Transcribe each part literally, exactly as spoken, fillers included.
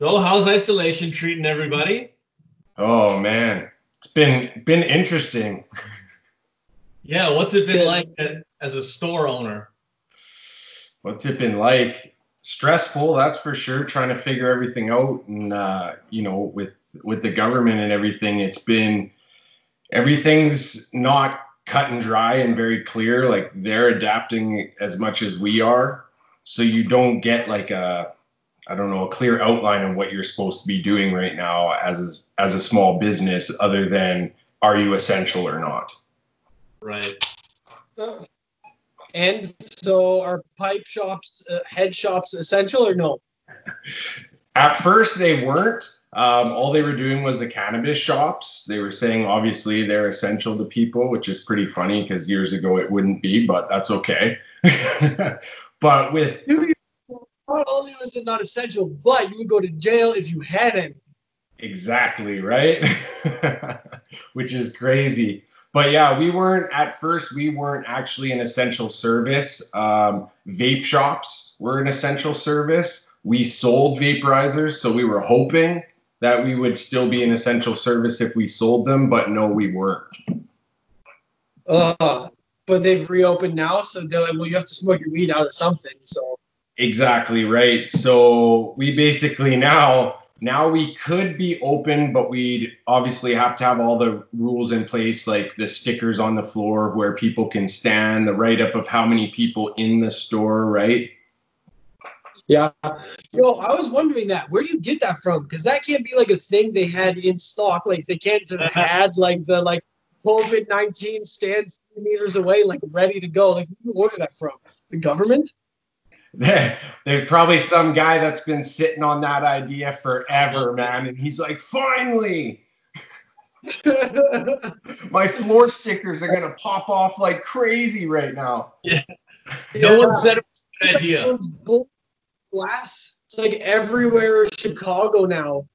So how's isolation treating everybody? Oh man, it's been been interesting. Yeah, what's it been like as a store owner? What's it been like? Stressful, that's for sure. Trying to figure everything out, and uh, you know, with with the government and everything, it's been everything's not cut and dry and very clear. Like they're adapting as much as we are, so you don't get like a I don't know a clear outline of what you're supposed to be doing right now as as a small business, other than are you essential or not. Right. Uh, and so are pipe shops, uh, head shops essential or no? At first they weren't. Um, all they were doing was the cannabis shops. They were saying obviously they're essential to people, which is pretty funny because years ago it wouldn't be, but that's okay. But with... Not only was it not essential, but you would go to jail if you hadn't. Exactly, right? Which is crazy. But yeah, we weren't, at first, we weren't actually an essential service. Um, vape shops were an essential service. We sold vaporizers, so we were hoping that we would still be an essential service if we sold them, but no, we weren't. Uh, but they've reopened now, so they're like, well, you have to smoke your weed out of something, so. Exactly, right. So we basically now... Now we could be open, but we'd obviously have to have all the rules in place, like the stickers on the floor of where people can stand, the write-up of how many people in the store, right? Yeah. Yo, I was wondering that. Where do you get that from? Because that can't be like a thing they had in stock. Like they can't have had like the like COVID nineteen stand three meters away, like ready to go. Like who do you order that from? The government? There's probably some guy that's been sitting on that idea forever, man, and he's like, finally, my floor stickers are going to pop off like crazy right now. Yeah. No yeah. one said it was a good idea. Glass, it's like everywhere in Chicago now.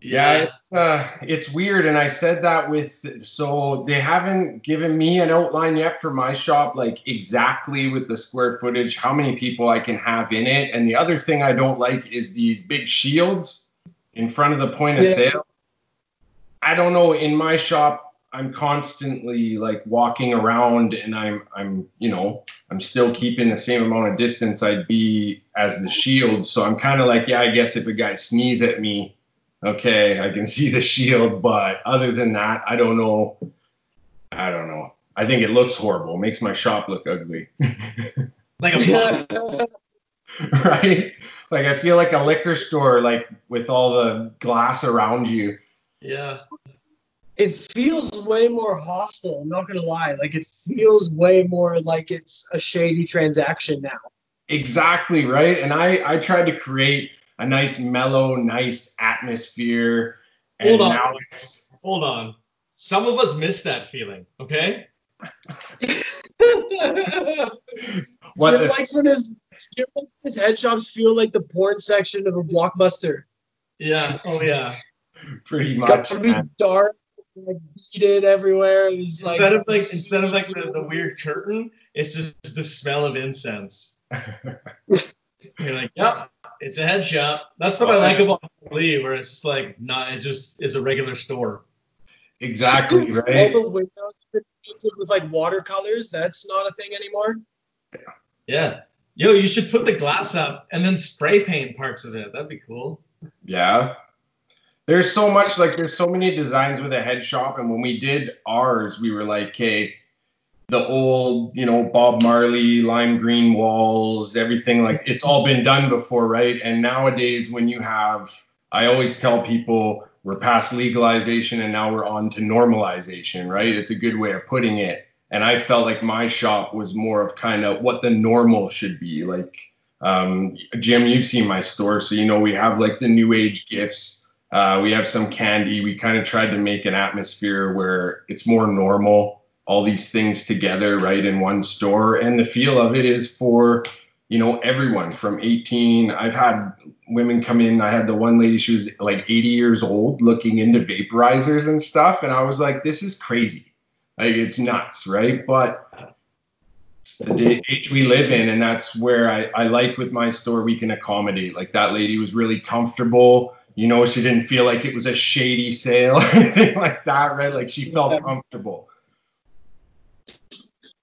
Yeah, it's, uh, it's weird, and I said that with, so they haven't given me an outline yet for my shop, like exactly with the square footage, how many people I can have in it, and the other thing I don't like is these big shields in front of the point of yeah. sale. I don't know, in my shop, I'm constantly like walking around, and I'm, I'm, you know, I'm still keeping the same amount of distance I'd be as the shield, so I'm kind of like, yeah, I guess if a guy sneezes at me, okay, I can see the shield, but other than that, I don't know. I don't know. I think it looks horrible. It makes my shop look ugly. Like a right? Like I feel like a liquor store, like with all the glass around you. Yeah. It feels way more hostile, I'm not gonna lie. Like it feels way more like it's a shady transaction now. Exactly, right? And I, I tried to create a nice, mellow, nice atmosphere. And hold on. Now it's... Hold on. Some of us miss that feeling, okay? What Jim, the... likes when his, Jim likes when his head shops feel like the porn section of a Blockbuster. Yeah. Oh, yeah. Pretty much. It's got to be dark, like, beaded everywhere. It's like, instead of, like, instead of like the, the weird curtain, it's just the smell of incense. You're like, yep. It's a head shop. That's what oh, I like about Lee, where it's just like not. It just is a regular store. Exactly right. All the windows painted with like watercolors. That's not a thing anymore. Yeah. Yo, you should put the glass up and then spray paint parts of it. That'd be cool. Yeah. There's so much. Like there's so many designs with a head shop, and when we did ours, we were like, hey. The old, you know, Bob Marley, lime green walls, everything like it's all been done before, right? And nowadays when you have, I always tell people we're past legalization and now we're on to normalization, right? It's a good way of putting it. And I felt like my shop was more of kind of what the normal should be. Like, um, Jim, you've seen my store. So, you know, we have like the new age gifts. Uh, we have some candy. We kind of tried to make an atmosphere where it's more normal. All these things together, right, in one store. And the feel of it is for, you know, everyone from eighteen. I've had women come in. I had the one lady, she was like eighty years old looking into vaporizers and stuff. And I was like, this is crazy. Like, it's nuts, right? But it's the age we live in, and that's where I, I like with my store, we can accommodate. Like that lady was really comfortable. you know, she didn't feel like it was a shady sale or anything like that, right? Like she felt yeah. comfortable.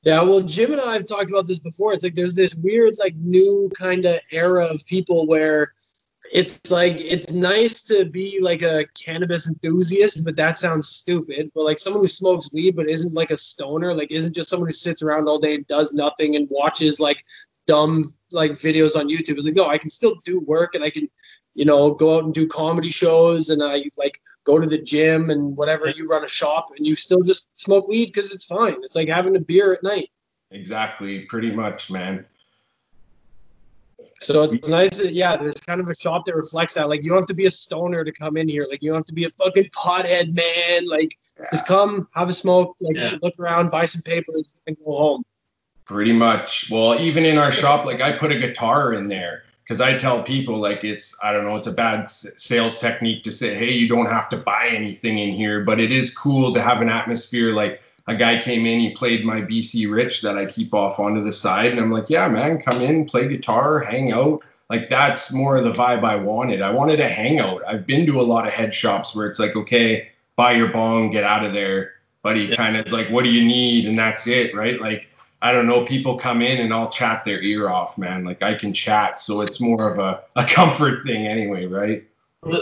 Yeah, well, Jim and I have talked about this before. It's like there's this weird, like, new kind of era of people where it's like it's nice to be like a cannabis enthusiast, but that sounds stupid. But like someone who smokes weed but isn't like a stoner, like isn't just someone who sits around all day and does nothing and watches like dumb like videos on YouTube. It's like, no, I can still do work and I can, you know, go out and do comedy shows and I like go to the gym and whatever, you run a shop and you still just smoke weed because it's fine. It's like having a beer at night. Exactly. Pretty much, man. So it's nice that, yeah, there's kind of a shop that reflects that. Like, you don't have to be a stoner to come in here. Like, you don't have to be a fucking pothead, man. Like, yeah. just come, have a smoke, like, yeah. look around, buy some papers, and go home. Pretty much. Well, even in our shop, like, I put a guitar in there. Because I tell people, like, it's, I don't know, it's a bad sales technique to say, hey, you don't have to buy anything in here. But it is cool to have an atmosphere. Like, a guy came in, he played my B C Rich that I keep off onto the side. And I'm like, yeah, man, come in, play guitar, hang out. Like, that's more of the vibe I wanted. I wanted a hangout. I've been to a lot of head shops where it's like, okay, buy your bong, get out of there, buddy. Yeah. Kind of like, what do you need? And that's it, right? Like, I don't know, people come in and I'll chat their ear off, man. Like, I can chat. So it's more of a, a comfort thing anyway, right?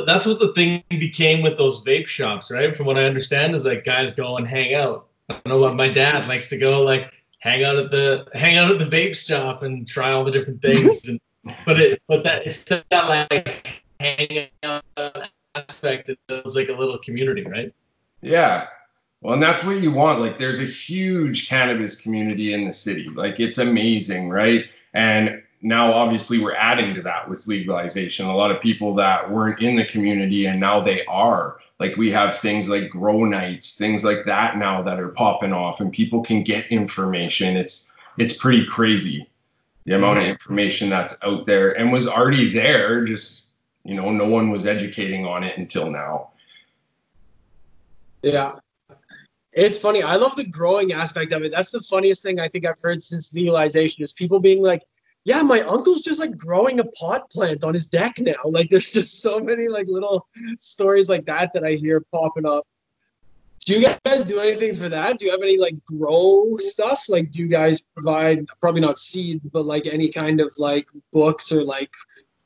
That's what the thing became with those vape shops, right? From what I understand is like guys go and hang out. I know what my dad likes to go, like hang out at the hang out at the vape shop and try all the different things. And, but it, but that it's that like hang out aspect that feels like a little community, right? Yeah. Well, and that's what you want. Like, there's a huge cannabis community in the city. Like, it's amazing, right? And now, obviously, we're adding to that with legalization. A lot of people that weren't in the community, and now they are. Like, we have things like grow nights, things like that now that are popping off, and people can get information. It's it's pretty crazy, the amount of information that's out there and was already there. Just, you know, no one was educating on it until now. Yeah. It's funny. I love the growing aspect of it. That's the funniest thing I think I've heard since legalization is people being like, yeah, my uncle's just like growing a pot plant on his deck now. Like, there's just so many like little stories like that that I hear popping up. Do you guys do anything for that? Do you have any like grow stuff? Like, do you guys provide, probably not seed, but like any kind of like books or like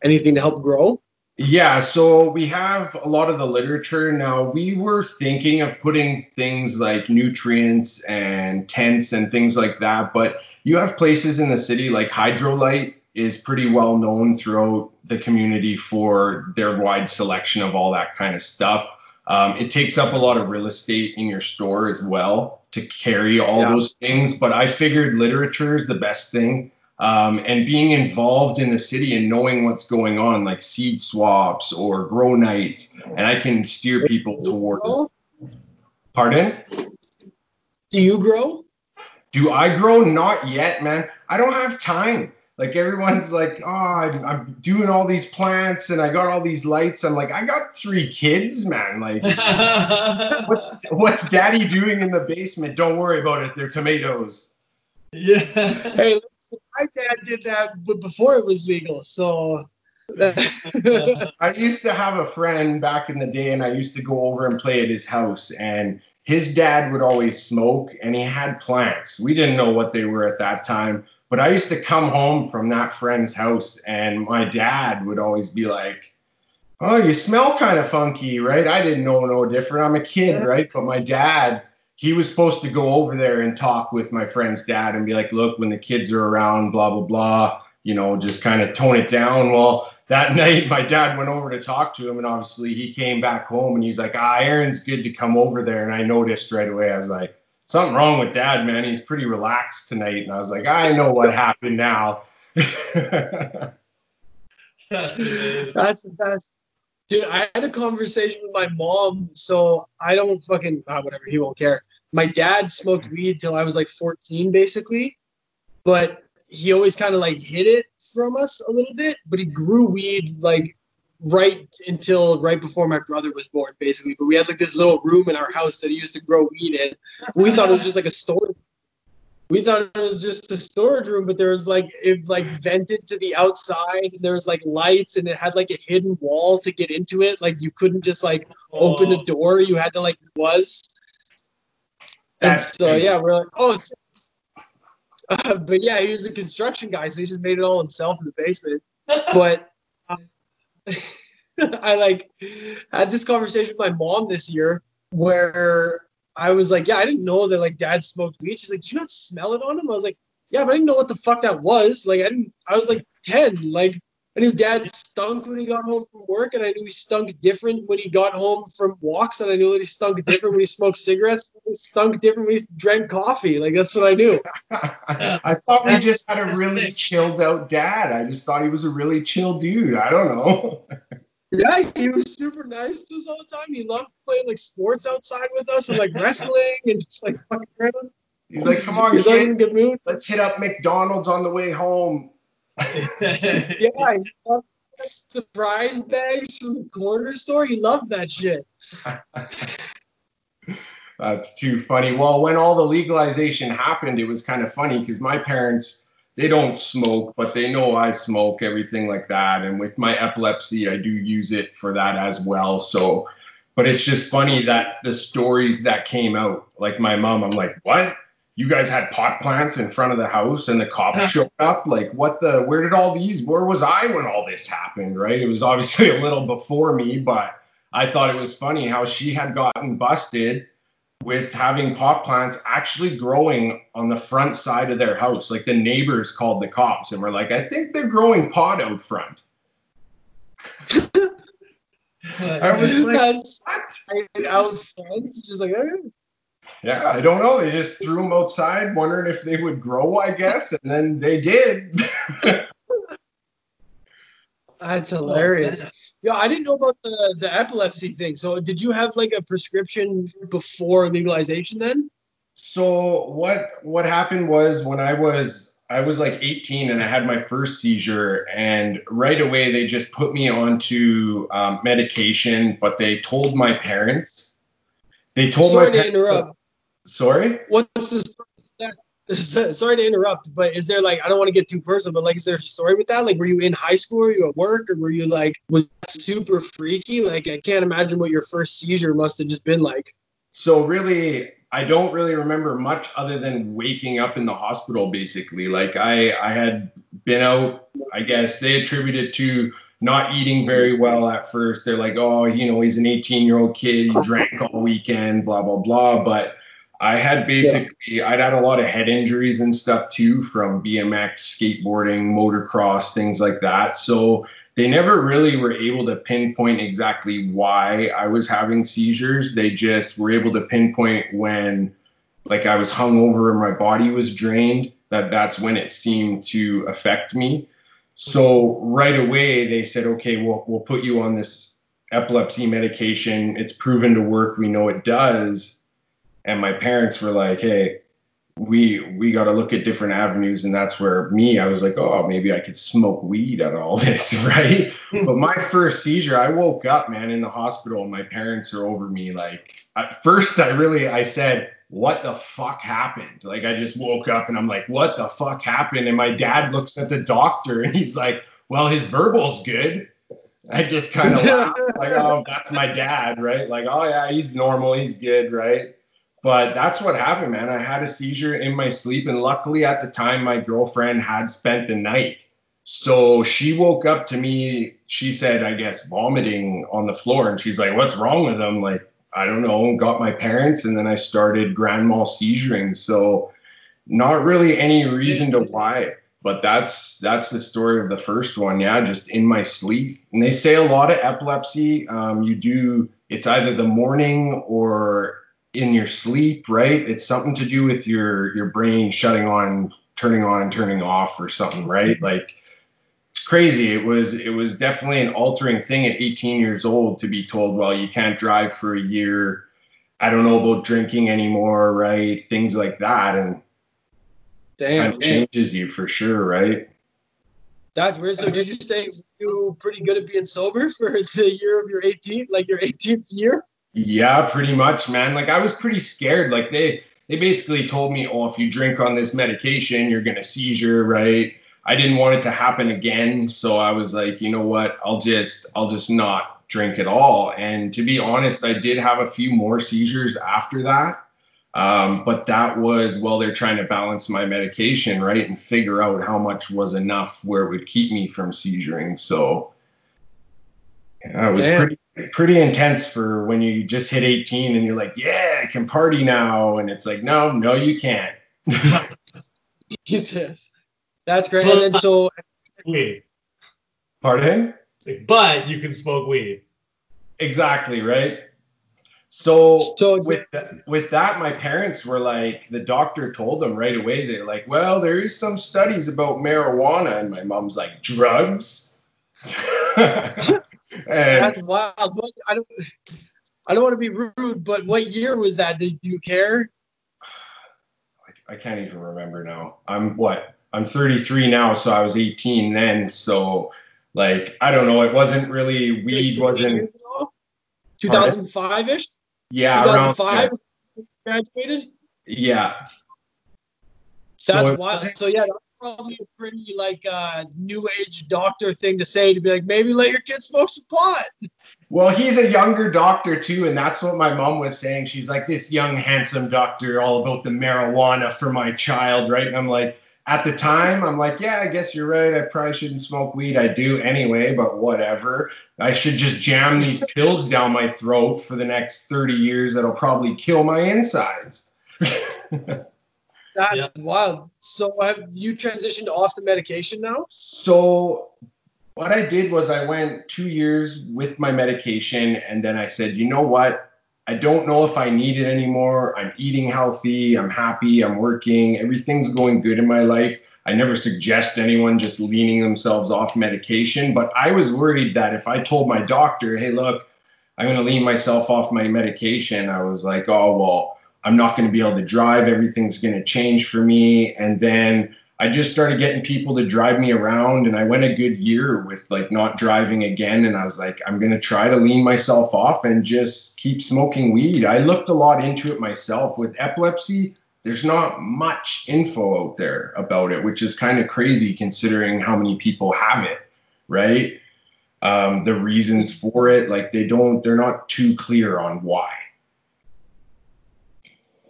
anything to help grow? Yeah, so we have a lot of the literature. Now, we were thinking of putting things like nutrients and tents and things like that, but you have places in the city like Hydrolite is pretty well known throughout the community for their wide selection of all that kind of stuff. Um, it takes up a lot of real estate in your store as well to carry all yeah. those things, but I figured literature is the best thing. Um, and being involved in the city and knowing what's going on, like seed swaps or grow nights, and I can steer people towards. Pardon? Do you grow? Do I grow? Not yet, man. I don't have time. Like, everyone's like, oh, I'm, I'm doing all these plants and I got all these lights. I'm like, I got three kids, man. Like, what's what's daddy doing in the basement? Don't worry about it. They're tomatoes. Yeah. Hey. My dad did that before it was legal, so... I used to have a friend back in the day, and I used to go over and play at his house, and his dad would always smoke, and he had plants. We didn't know what they were at that time, but I used to come home from that friend's house, and my dad would always be like, oh, you smell kind of funky, right? I didn't know no different. I'm a kid, right? But my dad... he was supposed to go over there and talk with my friend's dad and be like, look, when the kids are around, blah, blah, blah, you know, just kind of tone it down. Well, that night, my dad went over to talk to him, and obviously he came back home, and he's like, ah, Aaron's good to come over there. And I noticed right away, I was like, something wrong with dad, man. He's pretty relaxed tonight. And I was like, I know what happened now. That's the best. Dude, I had a conversation with my mom, so I don't fucking, ah, whatever, he won't care. My dad smoked weed till I was like fourteen, basically, but he always kind of like hid it from us a little bit, but he grew weed like right until right before my brother was born, basically. But we had like this little room in our house that he used to grow weed in. We thought it was just like a storage We thought it was just a storage room, but there was like, it like vented to the outside and there was like lights and it had like a hidden wall to get into it. Like you couldn't just like oh. open a door. You had to like, it was. That's and so, crazy. Yeah, we're like, oh, it's... Uh, but yeah, he was a construction guy. So he just made it all himself in the basement. But um, I like had this conversation with my mom this year where I was like, yeah, I didn't know that like dad smoked weed. She's like, did you not smell it on him? I was like, yeah, but I didn't know what the fuck that was. Like, I didn't, I was like ten. Like, I knew dad stunk when he got home from work, and I knew he stunk different when he got home from walks, and I knew that he stunk different when he smoked cigarettes, and he stunk different when he drank coffee. Like, that's what I knew. I thought we just had a really chilled out dad. I just thought he was a really chill dude. I don't know. Yeah, he was super nice to us all the time. He loved playing like sports outside with us and like wrestling and just like fucking around. He's like, come on, he's in a good mood. Let's hit up McDonald's on the way home. Yeah, he loved surprise bags from the corner store. He loved that shit. That's too funny. Well, when all the legalization happened, it was kind of funny because my parents, they don't smoke, but they know I smoke, everything like that. And with my epilepsy, I do use it for that as well. So, but it's just funny that the stories that came out, like my mom, I'm like, what? You guys had pot plants in front of the house and the cops showed up? Like, what the, where did all these, where was I when all this happened, right? It was obviously a little before me, but I thought it was funny how she had gotten busted with having pot plants actually growing on the front side of their house. Like the neighbors called the cops and were like, I think they're growing pot out front. I was like, that's what? Out front? Just like, oh. Yeah, I don't know. They just threw them outside wondering if they would grow, I guess. And then they did. That's hilarious. Oh, yeah, I didn't know about the, the epilepsy thing. So did you have like a prescription before legalization then? So what what happened was when I was I was like eighteen and I had my first seizure, and right away they just put me onto um, medication, but they told my parents. They told sorry my parents, to interrupt. Sorry? What's the story with that? Sorry to interrupt, but is there like, I don't want to get too personal, but like, is there a story with that? Like, were you in high school? Were you at work? Or were you like, was that super freaky? Like, I can't imagine what your first seizure must have just been like. So really, I don't really remember much other than waking up in the hospital, basically. Like, I, I had been out, I guess they attributed to not eating very well at first. They're like, oh, you know, he's an eighteen-year-old kid. He drank all weekend, blah, blah, blah. But I had basically, yeah. I'd had a lot of head injuries and stuff too from B M X, skateboarding, motocross, things like that. So they never really were able to pinpoint exactly why I was having seizures. They just were able to pinpoint when, like, I was hungover and my body was drained, that that's when it seemed to affect me. So right away, they said, okay, we'll, we'll put you on this epilepsy medication. It's proven to work. We know it does. And my parents were like, hey, we we got to look at different avenues. And that's where me, I was like, oh, maybe I could smoke weed out of all this, right? But my first seizure, I woke up, man, in the hospital. And my parents are over me. Like, at first, I really, I said, what the fuck happened? Like, I just woke up and I'm like, what the fuck happened? And my dad looks at the doctor and he's like, well, his verbal's good. I just kind of laughed, like, oh, that's my dad, right? Like, oh, yeah, he's normal. He's good, right? But that's what happened, man. I had a seizure in my sleep. And luckily at the time, my girlfriend had spent the night. So she woke up to me. She said, I guess, vomiting on the floor. And she's like, what's wrong with him? Like, I don't know, got my parents, and then I started grand mal seizuring. So not really any reason to why, but that's that's the story of the first one. Yeah, just in my sleep. And they say a lot of epilepsy, um, you do, it's either the morning or in your sleep, right? It's something to do with your, your brain shutting on, turning on and turning off or something, right? Like, crazy. It was it was definitely an altering thing at eighteen years old to be told, well, you can't drive for a year. I don't know about drinking anymore, right? Things like that. And damn, it changes you for sure, right? That's weird. So did you say you were pretty good at being sober for the year of your eighteenth, like your eighteenth year? Yeah, pretty much, man. Like, I was pretty scared. Like, they they basically told me, oh, if you drink on this medication, you're going to seizure, right? I didn't want it to happen again. So I was like, you know what, I'll just, I'll just not drink at all. And to be honest, I did have a few more seizures after that. Um, but that was, well, they're trying to balance my medication, right? And figure out how much was enough where it would keep me from seizuring. So yeah, it was Damn. pretty pretty intense for when you just hit eighteen and you're like, yeah, I can party now. And it's like, no, no, you can't. Jesus. That's great. And then so weed. Pardon? But you can smoke weed. Exactly, right? So, so with, th- with that, my parents were like, the doctor told them right away, they're like, well, there is some studies about marijuana. And my mom's like, drugs? And that's wild. I don't, I don't want to be rude, but what year was that? Did, do you care? I, I can't even remember now. I'm what? I'm thirty-three now, so I was eighteen then. So, like, I don't know. It wasn't really, weed wasn't... two thousand five-ish? Yeah. two thousand five, around, yeah. Graduated? Yeah. That's so wild. Was, so, yeah, that's probably a pretty, like, uh, new age doctor thing to say, to be like, maybe let your kid smoke some pot. Well, he's a younger doctor, too, and that's what my mom was saying. She's like, this young, handsome doctor, all about the marijuana for my child, right? And I'm like, at the time, I'm like, yeah, I guess you're right. I probably shouldn't smoke weed. I do anyway, but whatever. I should just jam these pills down my throat for the next thirty years. That'll probably kill my insides. That's yeah. wild. So have you transitioned off the medication now? So what I did was I went two years with my medication, and then I said, you know what? I don't know if I need it anymore. I'm eating healthy. I'm happy. I'm working. Everything's going good in my life. I never suggest anyone just leaning themselves off medication, but I was worried that if I told my doctor, hey, look, I'm going to lean myself off my medication, I was like, oh, well, I'm not going to be able to drive. Everything's going to change for me. And then I just started getting people to drive me around, and I went a good year with like not driving again. And I was like, I'm going to try to lean myself off and just keep smoking weed. I looked a lot into it myself with epilepsy. There's not much info out there about it, which is kind of crazy considering how many people have it, right? Um, the reasons for it, like they don't, they're not too clear on why.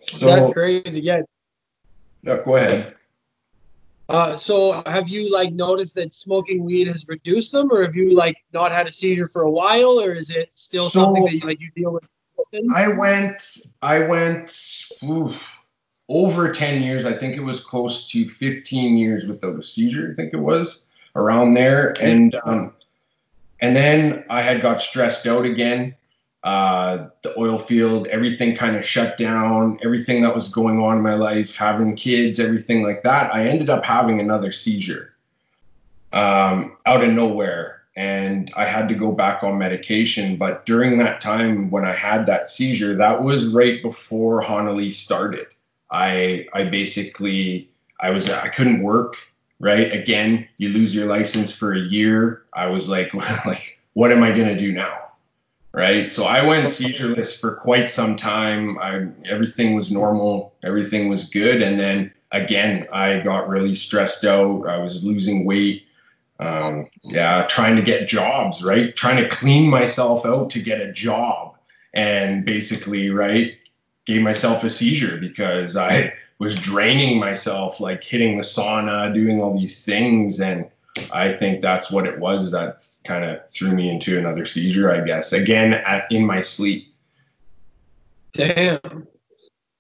So, that's crazy. Yeah. No, go ahead. Uh, so have you like noticed that smoking weed has reduced them, or have you like not had a seizure for a while, or is it still so something that you, like you deal with? I went, I went oof, over ten years. I think it was close to fifteen years without a seizure. I think it was around there. And, um, and then I had got stressed out again. Uh, the oil field, everything kind of shut down, everything that was going on in my life, having kids, everything like that. I ended up having another seizure um, out of nowhere, and I had to go back on medication. But during that time when I had that seizure, that was right before Honalee started. I I basically, I was, I couldn't work, right? Again, you lose your license for a year. I was like, like, what am I going to do now? Right. So I went seizureless for quite some time. I, everything was normal. Everything was good. And then again, I got really stressed out. I was losing weight. Um, yeah. Trying to get jobs, right. Trying to clean myself out to get a job, and basically, right. Gave myself a seizure because I was draining myself, like hitting the sauna, doing all these things. And I think that's what it was that kind of threw me into another seizure, I guess. Again, at, in my sleep. Damn.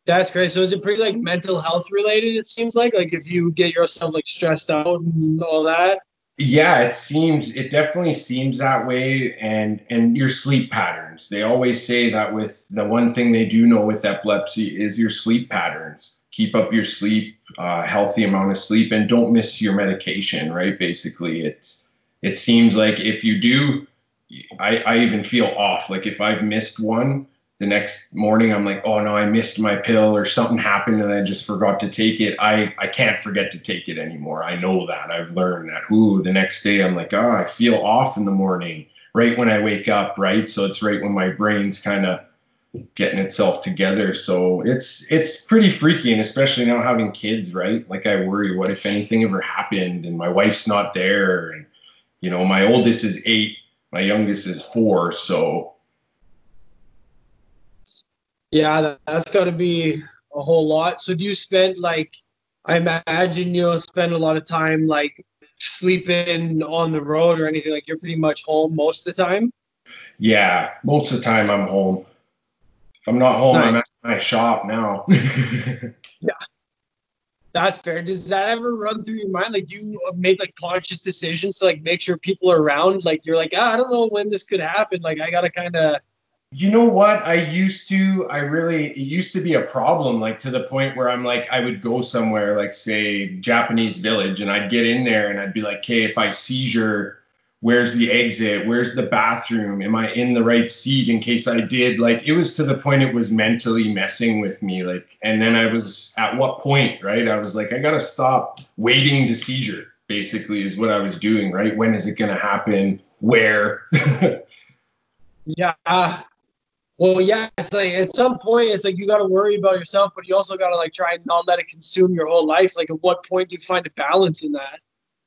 That's great. So is it pretty, like, mental health related, it seems like? Like, if you get yourself, like, stressed out and all that? Yeah, it seems, it definitely seems that way. And, and your sleep patterns. They always say that with the one thing they do know with epilepsy is your sleep patterns. Keep up your sleep. Uh, healthy amount of sleep, and don't miss your medication, right? Basically, it's it seems like if you do, I, I even feel off. Like if I've missed one, the next morning I'm like, oh no, I missed my pill, or something happened and I just forgot to take it. I, I can't forget to take it anymore. I know that. I've learned that. Ooh, the next day I'm like, oh, I feel off in the morning, right when I wake up, right? So it's right when my brain's kind of getting itself together. So it's it's pretty freaky, and especially now having kids, right? Like, I worry, what if anything ever happened and my wife's not there? And, you know, my oldest is eight, my youngest is four, so. Yeah, that's got to be a whole lot. So do you spend, like, I imagine you'll spend a lot of time, like, sleeping on the road or anything? Like, you're pretty much home most of the time? Yeah, most of the time I'm home. If I'm not home, nice. I'm at my shop now. Yeah, that's fair. Does that ever run through your mind? Like, do you make, like, conscious decisions to, like, make sure people are around? Like, you're like, ah, I don't know when this could happen. Like, I got to kind of... You know what? I used to, I really, it used to be a problem, like, to the point where I'm like, I would go somewhere, like, say, Japanese Village, and I'd get in there and I'd be like, okay, if I seizure, where's the exit? Where's the bathroom? Am I in the right seat in case I did? Like, it was to the point it was mentally messing with me. Like, and then I was, at what point, right? I was like, I got to stop waiting to seizure, basically, is what I was doing, right? When is it going to happen? Where? Yeah. Well, yeah, it's like at some point, it's like you got to worry about yourself, but you also got to, like, try and not let it consume your whole life. Like, at what point do you find a balance in that?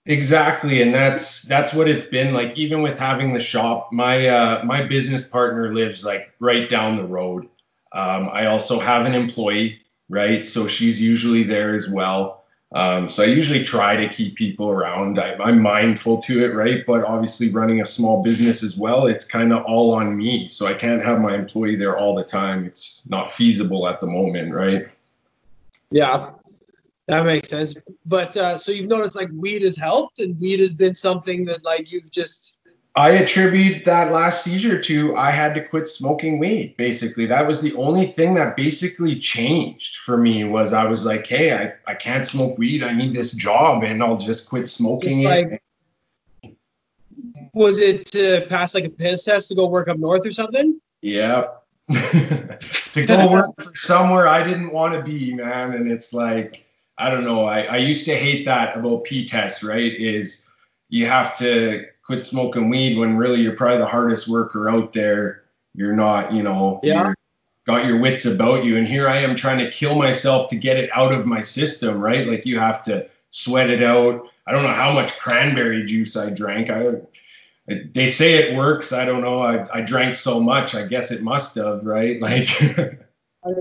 Exactly. And that's that's what it's been like, even with having the shop. My uh, my business partner lives, like, right down the road. Um, I also have an employee, right? So she's usually there as well. Um, so I usually try to keep people around. I, I'm mindful to it, right? But obviously running a small business as well, it's kind of all on me. So I can't have my employee there all the time. It's not feasible at the moment, right? Yeah, that makes sense. But uh, so you've noticed, like, weed has helped, and weed has been something that, like, you've just... I attribute that last seizure to I had to quit smoking weed, basically. That was the only thing that basically changed for me, was I was like, hey, I, I can't smoke weed. I need this job, and I'll just quit smoking just like, it. Was it to pass, like, a piss test to go work up north or something? Yeah. To go work for somewhere I didn't want to be, man. And it's like, I don't know. I, I used to hate that about pee tests, right? Is you have to... quit smoking weed when really you're probably the hardest worker out there. You're not, you know, yeah. You're got your wits about you. And here I am trying to kill myself to get it out of my system, right? Like, you have to sweat it out. I don't know how much cranberry juice I drank. I They say it works. I don't know. I, I drank so much. I guess it must have, right? Like... I,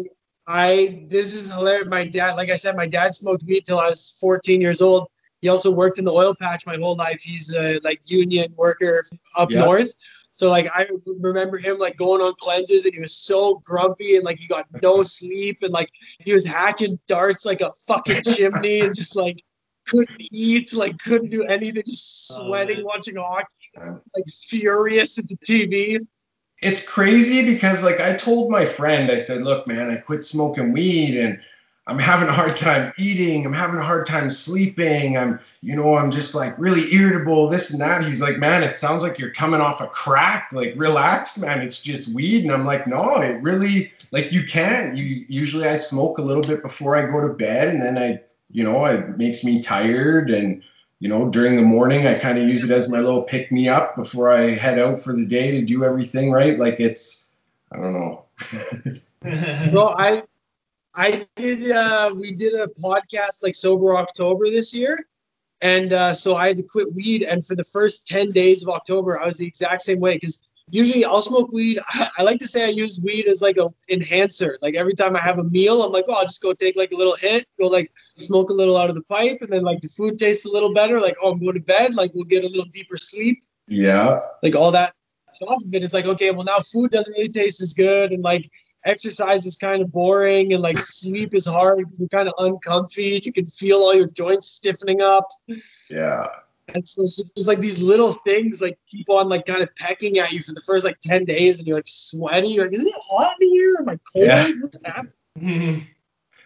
I, this is hilarious. My dad, like I said, my dad smoked weed till I was fourteen years old. He also worked in the oil patch my whole life. He's a, like, union worker up yeah. north. So, like, I remember him, like, going on cleanses, and he was so grumpy, and, like, he got no sleep, and, like, he was hacking darts like a fucking chimney, and just, like, couldn't eat, like, couldn't do anything, just sweating, oh, watching hockey, like, furious at the T V. It's crazy because, like, I told my friend, I said, look, man, I quit smoking weed, and I'm having a hard time eating. I'm having a hard time sleeping. I'm, you know, I'm just, like, really irritable, this and that. He's like, man, it sounds like you're coming off a crack. Like, relax, man. It's just weed. And I'm like, no, it really, like, you can. You usually I smoke a little bit before I go to bed, and then I, you know, it makes me tired. And, you know, during the morning, I kind of use it as my little pick me up before I head out for the day to do everything, right? Like, it's, I don't know. Well, I. I did, uh, we did a podcast, like, Sober October this year. And uh, so I had to quit weed. And for the first ten days of October, I was the exact same way. Because usually I'll smoke weed. I, I like to say I use weed as, like, an enhancer. Like, every time I have a meal, I'm like, oh, I'll just go take, like, a little hit. Go, like, smoke a little out of the pipe. And then, like, the food tastes a little better. Like, oh, I'm going to bed. Like, we'll get a little deeper sleep. Yeah. Like, all that off of it. It's like, okay, well, now food doesn't really taste as good. And, like, exercise is kind of boring, and, like, sleep is hard. You're kind of uncomfy. You can feel all your joints stiffening up. Yeah. And so it's just, it's like these little things, like, keep on, like, kind of pecking at you for the first, like, ten days, and you're, like, sweating. You're like, isn't it hot in here? Am I cold? Yeah. What's happening?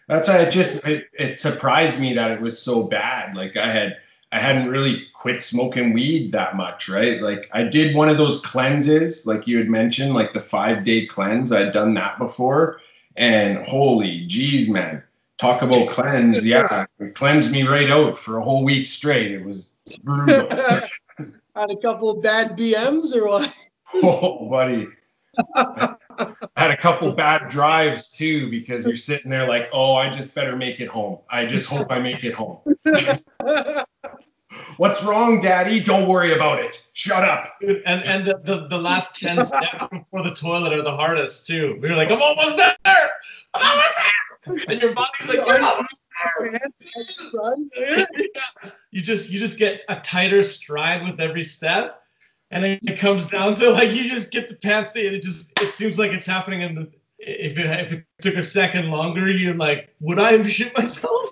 That's why it just it, it surprised me that it was so bad. Like, I had I hadn't really quit smoking weed that much, right? Like, I did one of those cleanses, like you had mentioned, like the five-day cleanse. I'd done that before, and holy geez, man. Talk about cleanse, yeah. It cleansed me right out for a whole week straight. It was brutal. Had a couple of bad B Ms or what? Oh, buddy. had a couple bad drives too, because you're sitting there like, oh, I just better make it home. I just hope I make it home. What's wrong, Daddy? Don't worry about it. Shut up. And and the, the, the last ten steps before the toilet are the hardest too. We were like, I'm almost there. I'm almost there. And your body's like, you're almost there. You just you just get a tighter stride with every step. And it comes down to like you just get the pants to, and it just it seems like it's happening. And if it if it took a second longer, you're like, would I have shit myself?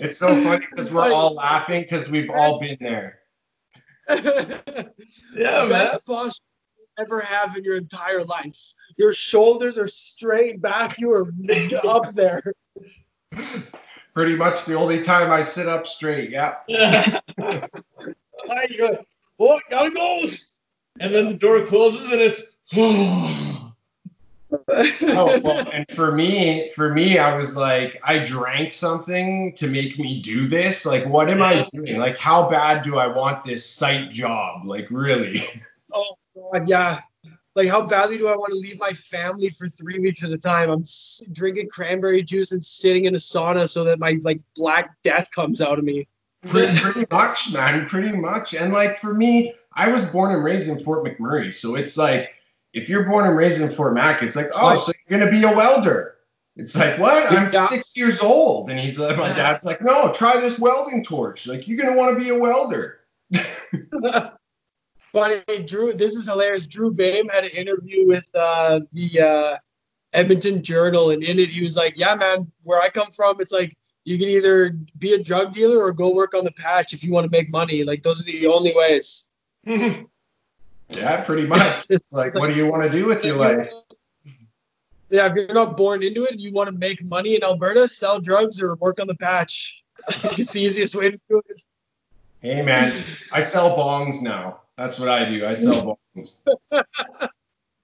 It's so funny because we're all laughing because we've all been there. Yeah, best posture you ever have in your entire life. Your shoulders are straight back. You are up there. Pretty much the only time I sit up straight. Yeah. Oh, gotta go! And then the door closes, and it's. Oh well, and for me, for me, I was like, I drank something to make me do this. Like, what am I doing? Like, how bad do I want this site job? Like, really? Oh God, yeah. Like, how badly do I want to leave my family for three weeks at a time? I'm s drinking cranberry juice and sitting in a sauna so that my like black death comes out of me. Pretty, pretty much, man. Pretty much. And like for me, I was born and raised in Fort McMurray. So it's like, if you're born and raised in Fort Mac, it's like, oh, so you're going to be a welder. It's like, what? I'm six years old. And he's like, my dad's like, no, try this welding torch. Like, you're going to want to be a welder. But hey, Drew, this is hilarious. Drew Bame had an interview with uh, the uh, Edmonton Journal. And in it, he was like, yeah, man, where I come from, it's like, you can either be a drug dealer or go work on the patch if you want to make money. Like, those are the only ways. Yeah, pretty much. Like, like, what do you want to do with your life? Yeah, if you're not born into it and you want to make money in Alberta, sell drugs or work on the patch. It's the easiest way to do it. Hey, man, I sell bongs now. That's what I do. I sell bongs.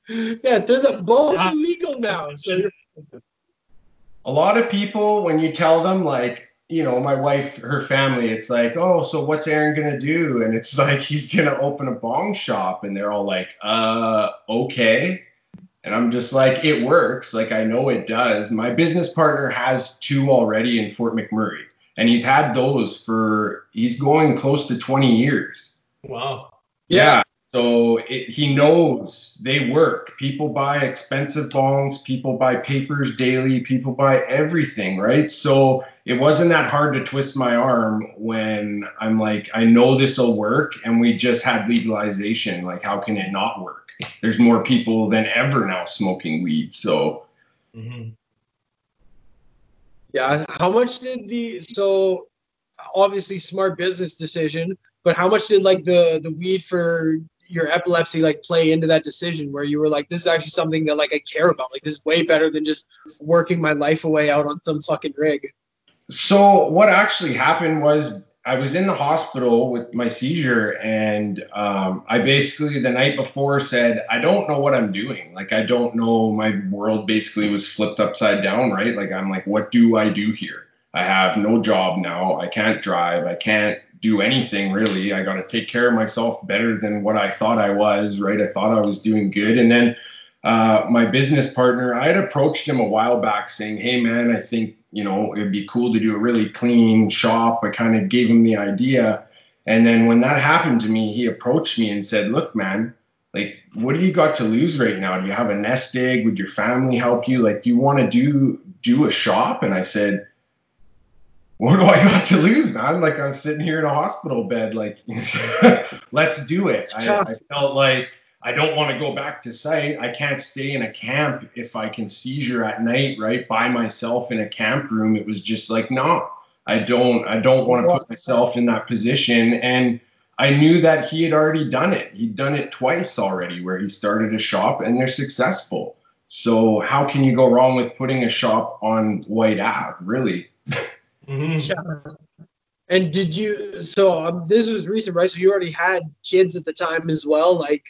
Yeah, there's a bong illegal now. So you're... A lot of people, when you tell them, like, you know, my wife, her family, it's like, oh, so what's Aaron going to do? And it's like, he's going to open a bong shop. And they're all like, uh, okay. And I'm just like, it works. Like, I know it does. My business partner has two already in Fort McMurray. And he's had those for, he's going close to twenty years. Wow. Yeah. So it, he knows they work. People buy expensive bongs. People buy papers daily. People buy everything, right? So it wasn't that hard to twist my arm when I'm like, I know this will work. And we just had legalization. Like, how can it not work? There's more people than ever now smoking weed. So, mm-hmm. Yeah. How much did the, so obviously smart business decision, but how much did like the, the weed for your epilepsy like play into that decision where you were like, this is actually something that like I care about, like this is way better than just working my life away out on some fucking rig? So what actually happened was I was in the hospital with my seizure, and um, I basically the night before said, I don't know what I'm doing. Like, I don't know. My world basically was flipped upside down, right? Like, I'm like, what do I do here? I have no job now. I can't drive. I can't do anything really. I got to take care of myself better than what I thought I was, right? I thought I was doing good. And then uh, my business partner, I had approached him a while back saying, hey man, I think, you know, it'd be cool to do a really clean shop. I kind of gave him the idea. And then when that happened to me, he approached me and said, look, man, like, what do you got to lose right now? Do you have a nest egg? Would your family help you? Like, do you want to do, do a shop? And I said, what do I got to lose, man? Like, I'm sitting here in a hospital bed, like, let's do it. I, I felt like I don't want to go back to site. I can't stay in a camp if I can seizure at night, right? By myself in a camp room. It was just like, no, I don't, I don't want to put myself in that position. And I knew that he had already done it. He'd done it twice already where he started a shop and they're successful. So how can you go wrong with putting a shop on Whyte Ave, really? Mm-hmm. And did you, so um, this was recent, right? So you already had kids at the time as well, like?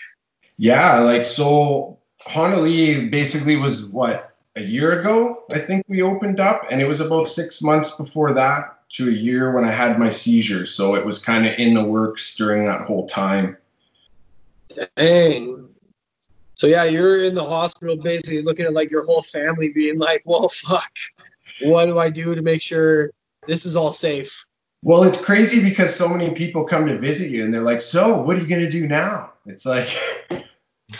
Yeah, like, so Honalee basically was, what, a year ago, I think we opened up, and it was about six months before that to a year when I had my seizure, so it was kind of in the works during that whole time. Dang. So yeah, you're in the hospital basically looking at like your whole family being like, well, fuck, what do I do to make sure this is all safe? Well, it's crazy because so many people come to visit you and they're like, so what are you going to do now? It's like,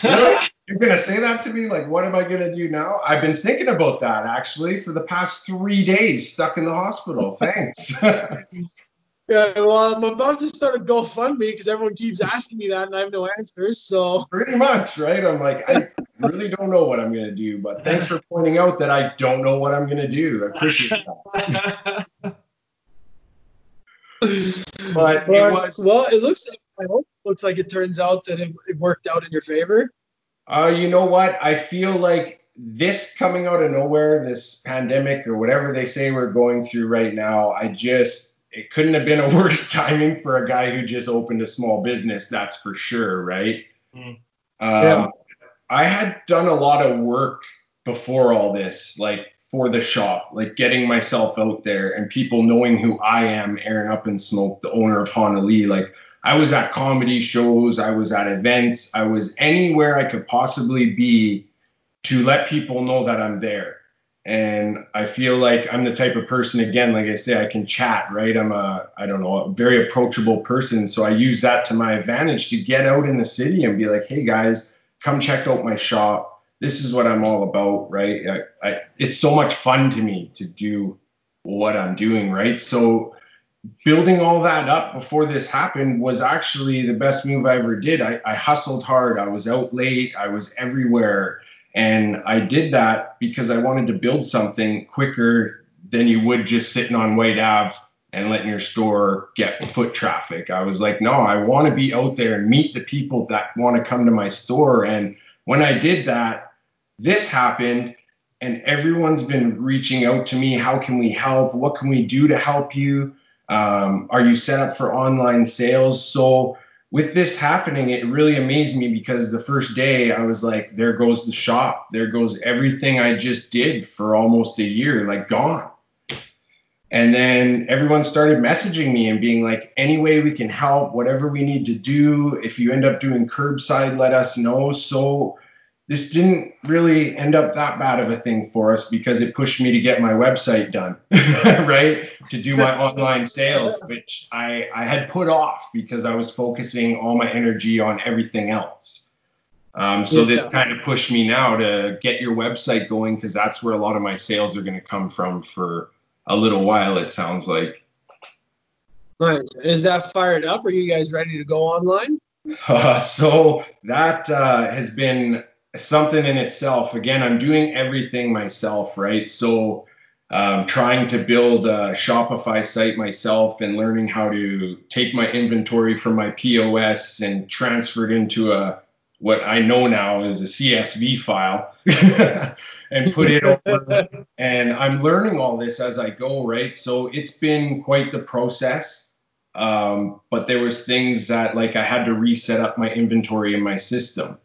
really? You're going to say that to me? Like, what am I going to do now? I've been thinking about that actually for the past three days stuck in the hospital. Thanks. Yeah, well, I'm about to start a GoFundMe because everyone keeps asking me that and I have no answers. So pretty much, right? I'm like, I really don't know what I'm going to do, but thanks for pointing out that I don't know what I'm going to do. I appreciate that. But it was, well, it looks like, I hope it looks like it turns out that it, it worked out in your favor. Uh, you know what? I feel like this coming out of nowhere, this pandemic or whatever they say we're going through right now, I just, it couldn't have been a worse timing for a guy who just opened a small business. That's for sure, right? Mm. Yeah. Um, I had done a lot of work before all this, like for the shop, like getting myself out there and people knowing who I am, Arron Up in Smoke, the owner of Honalee. Like I was at comedy shows, I was at events, I was anywhere I could possibly be to let people know that I'm there. And I feel like I'm the type of person, again, like I say, I can chat, right? I'm a, I don't know, a very approachable person. So I use that to my advantage to get out in the city and be like, hey guys, come check out my shop. This is what I'm all about, right? I, I, it's so much fun to me to do what I'm doing, right? So building all that up before this happened was actually the best move I ever did. I, I hustled hard. I was out late. I was everywhere. And I did that because I wanted to build something quicker than you would just sitting on Whyte Avenue and letting your store get foot traffic. I was like, no, I want to be out there and meet the people that want to come to my store. And when I did that, this happened and everyone's been reaching out to me. How can we help? What can we do to help you? Um, are you set up for online sales? So with this happening, it really amazed me because the first day I was like, there goes the shop. There goes everything I just did for almost a year, like gone. And then everyone started messaging me and being like, any way we can help, whatever we need to do. If you end up doing curbside, let us know. So this didn't really end up that bad of a thing for us because it pushed me to get my website done, right? To do my online sales, which I, I had put off because I was focusing all my energy on everything else. Um, so yeah. This kind of pushed me now to get your website going because that's where a lot of my sales are going to come from for a little while, it sounds like. Nice. Is that fired up? Are you guys ready to go online? Uh, so that uh, has been something in itself. Again, I'm doing everything myself, right? So um, trying to build a Shopify site myself and learning how to take my inventory from my P O S and transfer it into a what I know now is a C S V file and put it over. And I'm learning all this as I go, right? So it's been quite the process. Um, but there was things that like I had to reset up my inventory in my system,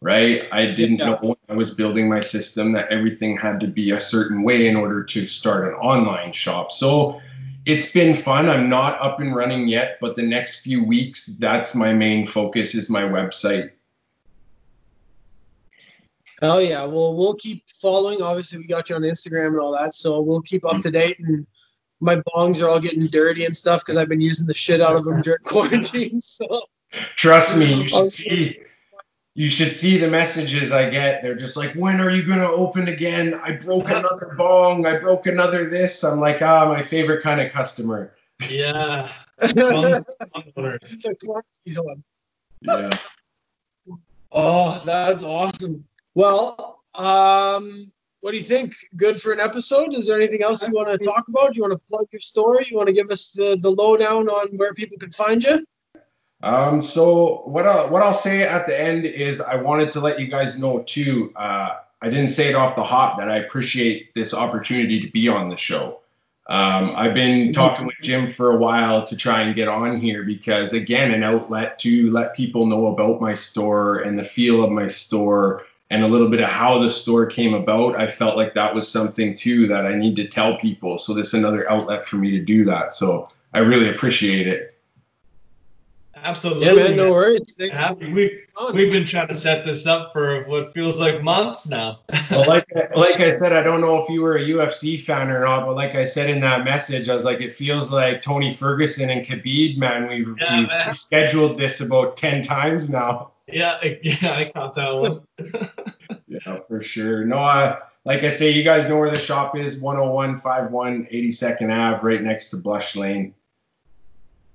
right? I didn't know when I was building my system that everything had to be a certain way in order to start an online shop. So it's been fun. I'm not up and running yet, but the next few weeks, that's my main focus is my website. Oh yeah, well, we'll keep following. Obviously, we got you on Instagram and all that, so we'll keep up to date. And my bongs are all getting dirty and stuff because I've been using the shit out of them during quarantine. So trust me, you should see. You should see the messages I get. They're just like, when are you going to open again? I broke another bong. I broke another this. I'm like, ah, my favorite kind of customer. Yeah. Yeah. Oh, that's awesome. Well, um, what do you think? Good for an episode? Is there anything else you want to talk about? Do you want to plug your story? You want to give us the, the lowdown on where people can find you? Um, so what I'll, what I'll say at the end is I wanted to let you guys know too, uh, I didn't say it off the hop that I appreciate this opportunity to be on the show. Um, I've been talking with Jim for a while to try and get on here because again, an outlet to let people know about my store and the feel of my store and a little bit of how the store came about. I felt like that was something too that I need to tell people. So this is another outlet for me to do that. So I really appreciate it. Absolutely. Yeah, man, no worries. We've, we've been trying to set this up for what feels like months now. Well, like, like I said, I don't know if you were a U F C fan or not, but like I said in that message, I was like, it feels like Tony Ferguson and Khabib, man. We've, yeah, we've man. scheduled this about ten times now. Yeah, yeah, I caught that one. Yeah, for sure. No, I, like I say, you guys know where the shop is, one oh one fifty-one eighty-second Avenue, right next to Blush Lane.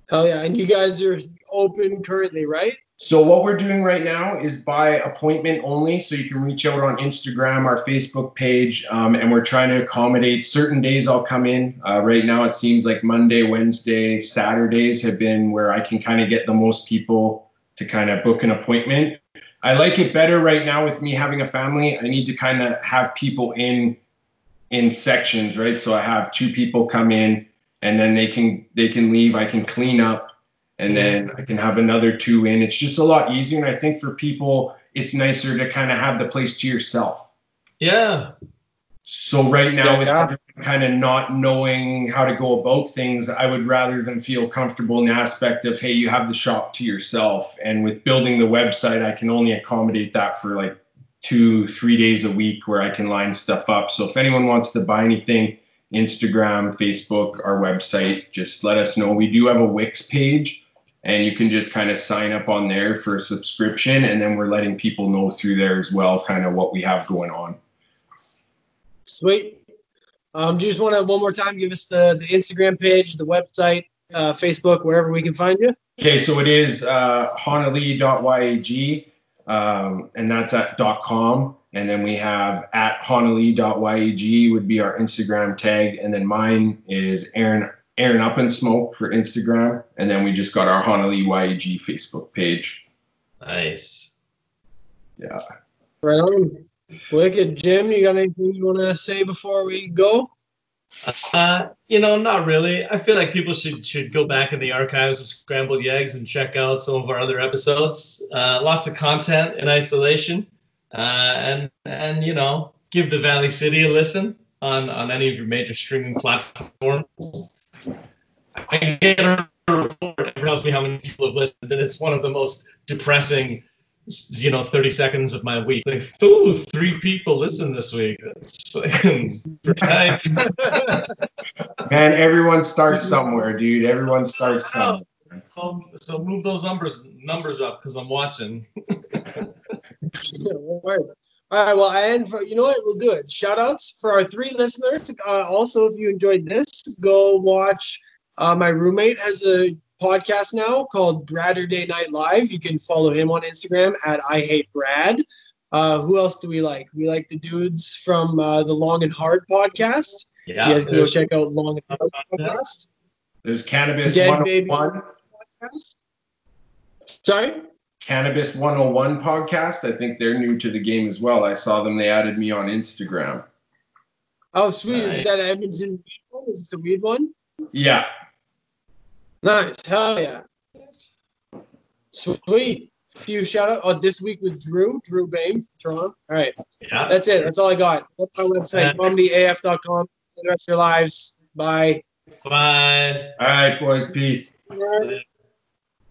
Hell yeah, and you guys are open currently, right? So what we're doing right now is by appointment only, so you can reach out on Instagram, our Facebook page, um, and we're trying to accommodate certain days I'll come in. Uh, right now it seems like Monday, Wednesday, Saturdays have been where I can kind of get the most people to kind of book an appointment. I like it better right now with me having a family. I need to kind of have people in in sections, right? So I have two people come in, and then they can they can leave. I can clean up, and then I can have another two in. It's just a lot easier, and I think for people, it's nicer to kind of have the place to yourself. Yeah. So right now, yeah, with yeah. kind of not knowing how to go about things, I would rather than feel comfortable in the aspect of, hey, you have the shop to yourself. And with building the website, I can only accommodate that for like two, three days a week where I can line stuff up. So if anyone wants to buy anything, Instagram, Facebook, our website, just let us know. We do have a Wix page, and you can just kind of sign up on there for a subscription, and then we're letting people know through there as well kind of what we have going on. Sweet. Um, do you just want to, one more time, give us the, the Instagram page, the website, uh, Facebook, wherever we can find you? Okay, so it is uh, honalee dot yag, um, and that's at .com. And then we have at honalee dot yag would be our Instagram tag. And then mine is Arron, Arron Up in Smoke for Instagram. And then we just got our Honalee Y A G Facebook page. Nice. Yeah. Right on. Wicked. Jim, you got anything you want to say before we go? Uh, you know, not really. I feel like people should should go back in the archives of Scrambled Yegs and check out some of our other episodes. Uh, lots of content in isolation. Uh, and, and, you know, give the Valley City a listen on, on any of your major streaming platforms. I get a report that tells me how many people have listened, and it's one of the most depressing, you know, thirty seconds of my week. Like, ooh, three people listened this week. That's fucking tight. Man, everyone starts somewhere, dude. Everyone starts somewhere. So, so move those numbers, numbers up, because I'm watching. All right, well, I end for, you know what, we'll do it. Shout outs for our three listeners. Uh, also, if you enjoyed this, go watch. Uh, my roommate has a podcast now called Bradder Day Night Live. You can follow him on Instagram at I Hate Brad. Uh, who else do we like? We like the dudes from uh, the Long and Hard podcast. Yeah, you guys can go check out Long and Hard podcast. There's Cannabis one oh one podcast. Sorry? Cannabis one oh one podcast. I think they're new to the game as well. I saw them. They added me on Instagram. Oh, sweet. Nice. Is that Edmonton Journal? Is it the weed one? Yeah. Nice. Hell yeah. Sweet. A few shout out. Oh, this week with Drew. Drew Bame, Toronto. All right. Yeah. That's it. That's all I got. That's my website, bumby a f dot com. The rest of your lives. Bye. Bye. All right, boys. Peace.